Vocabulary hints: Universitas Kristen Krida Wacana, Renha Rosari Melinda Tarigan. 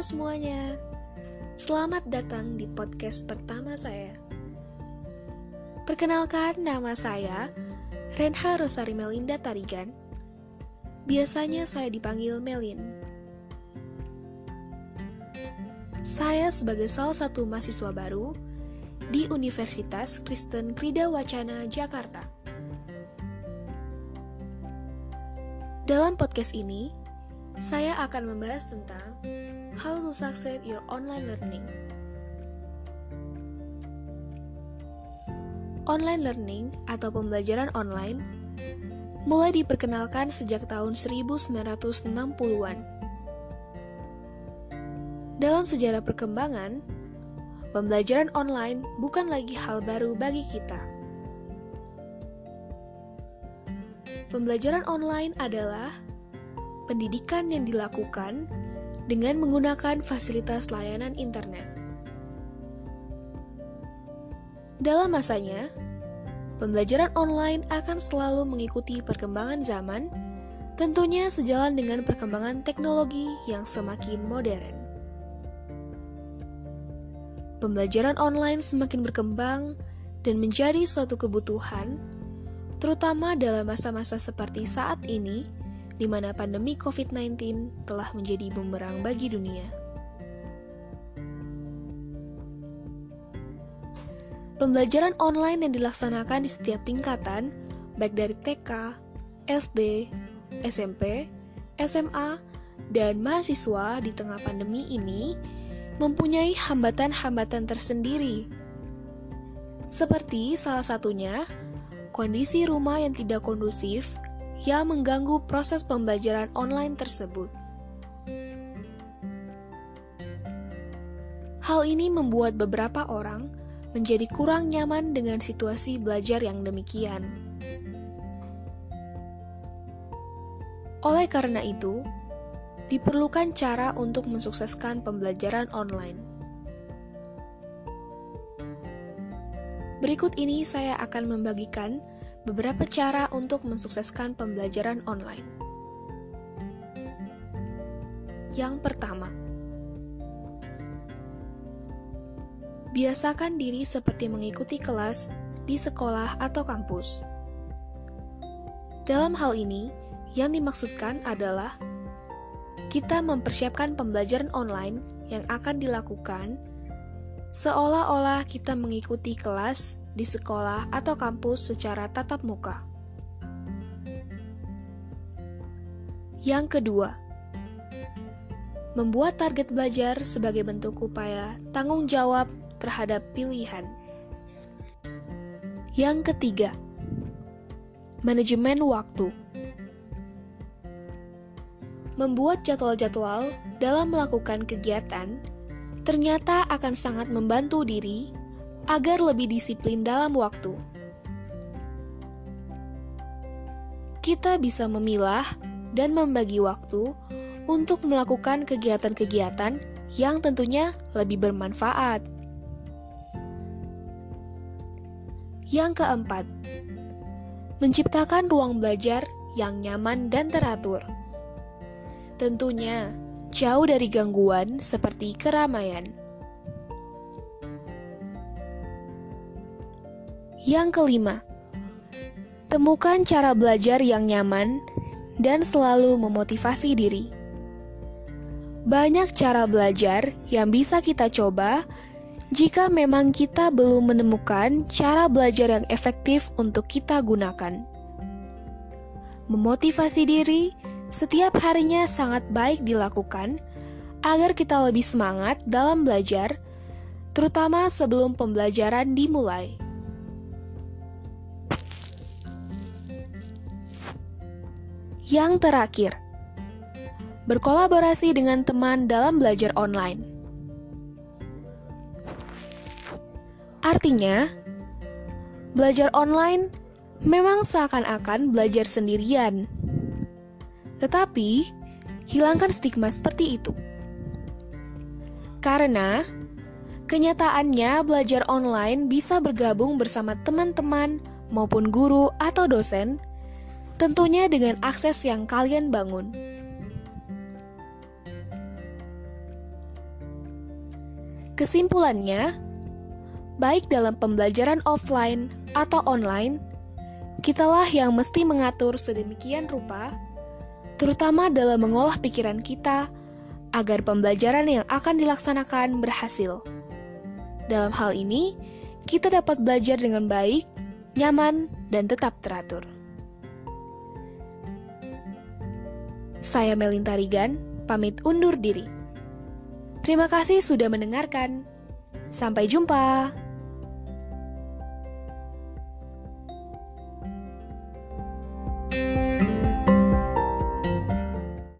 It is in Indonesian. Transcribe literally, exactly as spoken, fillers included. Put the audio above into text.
Halo semuanya, selamat datang di podcast pertama saya. Perkenalkan, nama saya Renha Rosari Melinda Tarigan. Biasanya saya dipanggil Melin. Saya sebagai salah satu mahasiswa baru di Universitas Kristen Krida Wacana, Jakarta. Dalam podcast ini, saya akan membahas tentang how to succeed your online learning. Online learning atau pembelajaran online mulai diperkenalkan sejak tahun sembilan belas enam puluhan. Dalam sejarah perkembangan, pembelajaran online bukan lagi hal baru bagi kita. Pembelajaran online adalah pendidikan yang dilakukan dengan menggunakan fasilitas layanan internet. Dalam masanya, pembelajaran online akan selalu mengikuti perkembangan zaman, tentunya sejalan dengan perkembangan teknologi yang semakin modern. Pembelajaran online semakin berkembang dan menjadi suatu kebutuhan, terutama dalam masa-masa seperti saat ini, di mana pandemi covid sembilan belas telah menjadi bumerang bagi dunia. Pembelajaran online yang dilaksanakan di setiap tingkatan, baik dari T K, S D, S M P, S M A, dan mahasiswa di tengah pandemi ini, mempunyai hambatan-hambatan tersendiri. Seperti salah satunya, kondisi rumah yang tidak kondusif yang mengganggu proses pembelajaran online tersebut. Hal ini membuat beberapa orang menjadi kurang nyaman dengan situasi belajar yang demikian. Oleh karena itu, diperlukan cara untuk mensukseskan pembelajaran online. Berikut ini saya akan membagikan beberapa cara untuk mensukseskan pembelajaran online. Yang pertama, biasakan diri seperti mengikuti kelas di sekolah atau kampus. Dalam hal ini, yang dimaksudkan adalah kita mempersiapkan pembelajaran online yang akan dilakukan seolah-olah kita mengikuti kelas di sekolah atau kampus secara tatap muka. Yang kedua, membuat target belajar sebagai bentuk upaya tanggung jawab terhadap pilihan. Yang ketiga, manajemen waktu. Membuat jadwal-jadwal dalam melakukan kegiatan ternyata akan sangat membantu diri agar lebih disiplin dalam waktu. Kita bisa memilah dan membagi waktu untuk melakukan kegiatan-kegiatan yang tentunya lebih bermanfaat. Yang keempat, menciptakan ruang belajar yang nyaman dan teratur. Tentunya jauh dari gangguan seperti keramaian. Yang kelima, temukan cara belajar yang nyaman dan selalu memotivasi diri. Banyak cara belajar yang bisa kita coba jika memang kita belum menemukan cara belajar yang efektif untuk kita gunakan. Memotivasi diri setiap harinya sangat baik dilakukan agar kita lebih semangat dalam belajar, terutama sebelum pembelajaran dimulai. Yang terakhir, berkolaborasi dengan teman dalam belajar online. Artinya, belajar online memang seakan-akan belajar sendirian. Tetapi, hilangkan stigma seperti itu. Karena, kenyataannya belajar online bisa bergabung bersama teman-teman maupun guru atau dosen, tentunya dengan akses yang kalian bangun. Kesimpulannya, baik dalam pembelajaran offline atau online, kitalah yang mesti mengatur sedemikian rupa, terutama dalam mengolah pikiran kita, agar pembelajaran yang akan dilaksanakan berhasil. Dalam hal ini, kita dapat belajar dengan baik, nyaman, dan tetap teratur. Saya Melinda Tarigan, pamit undur diri. Terima kasih sudah mendengarkan. Sampai jumpa!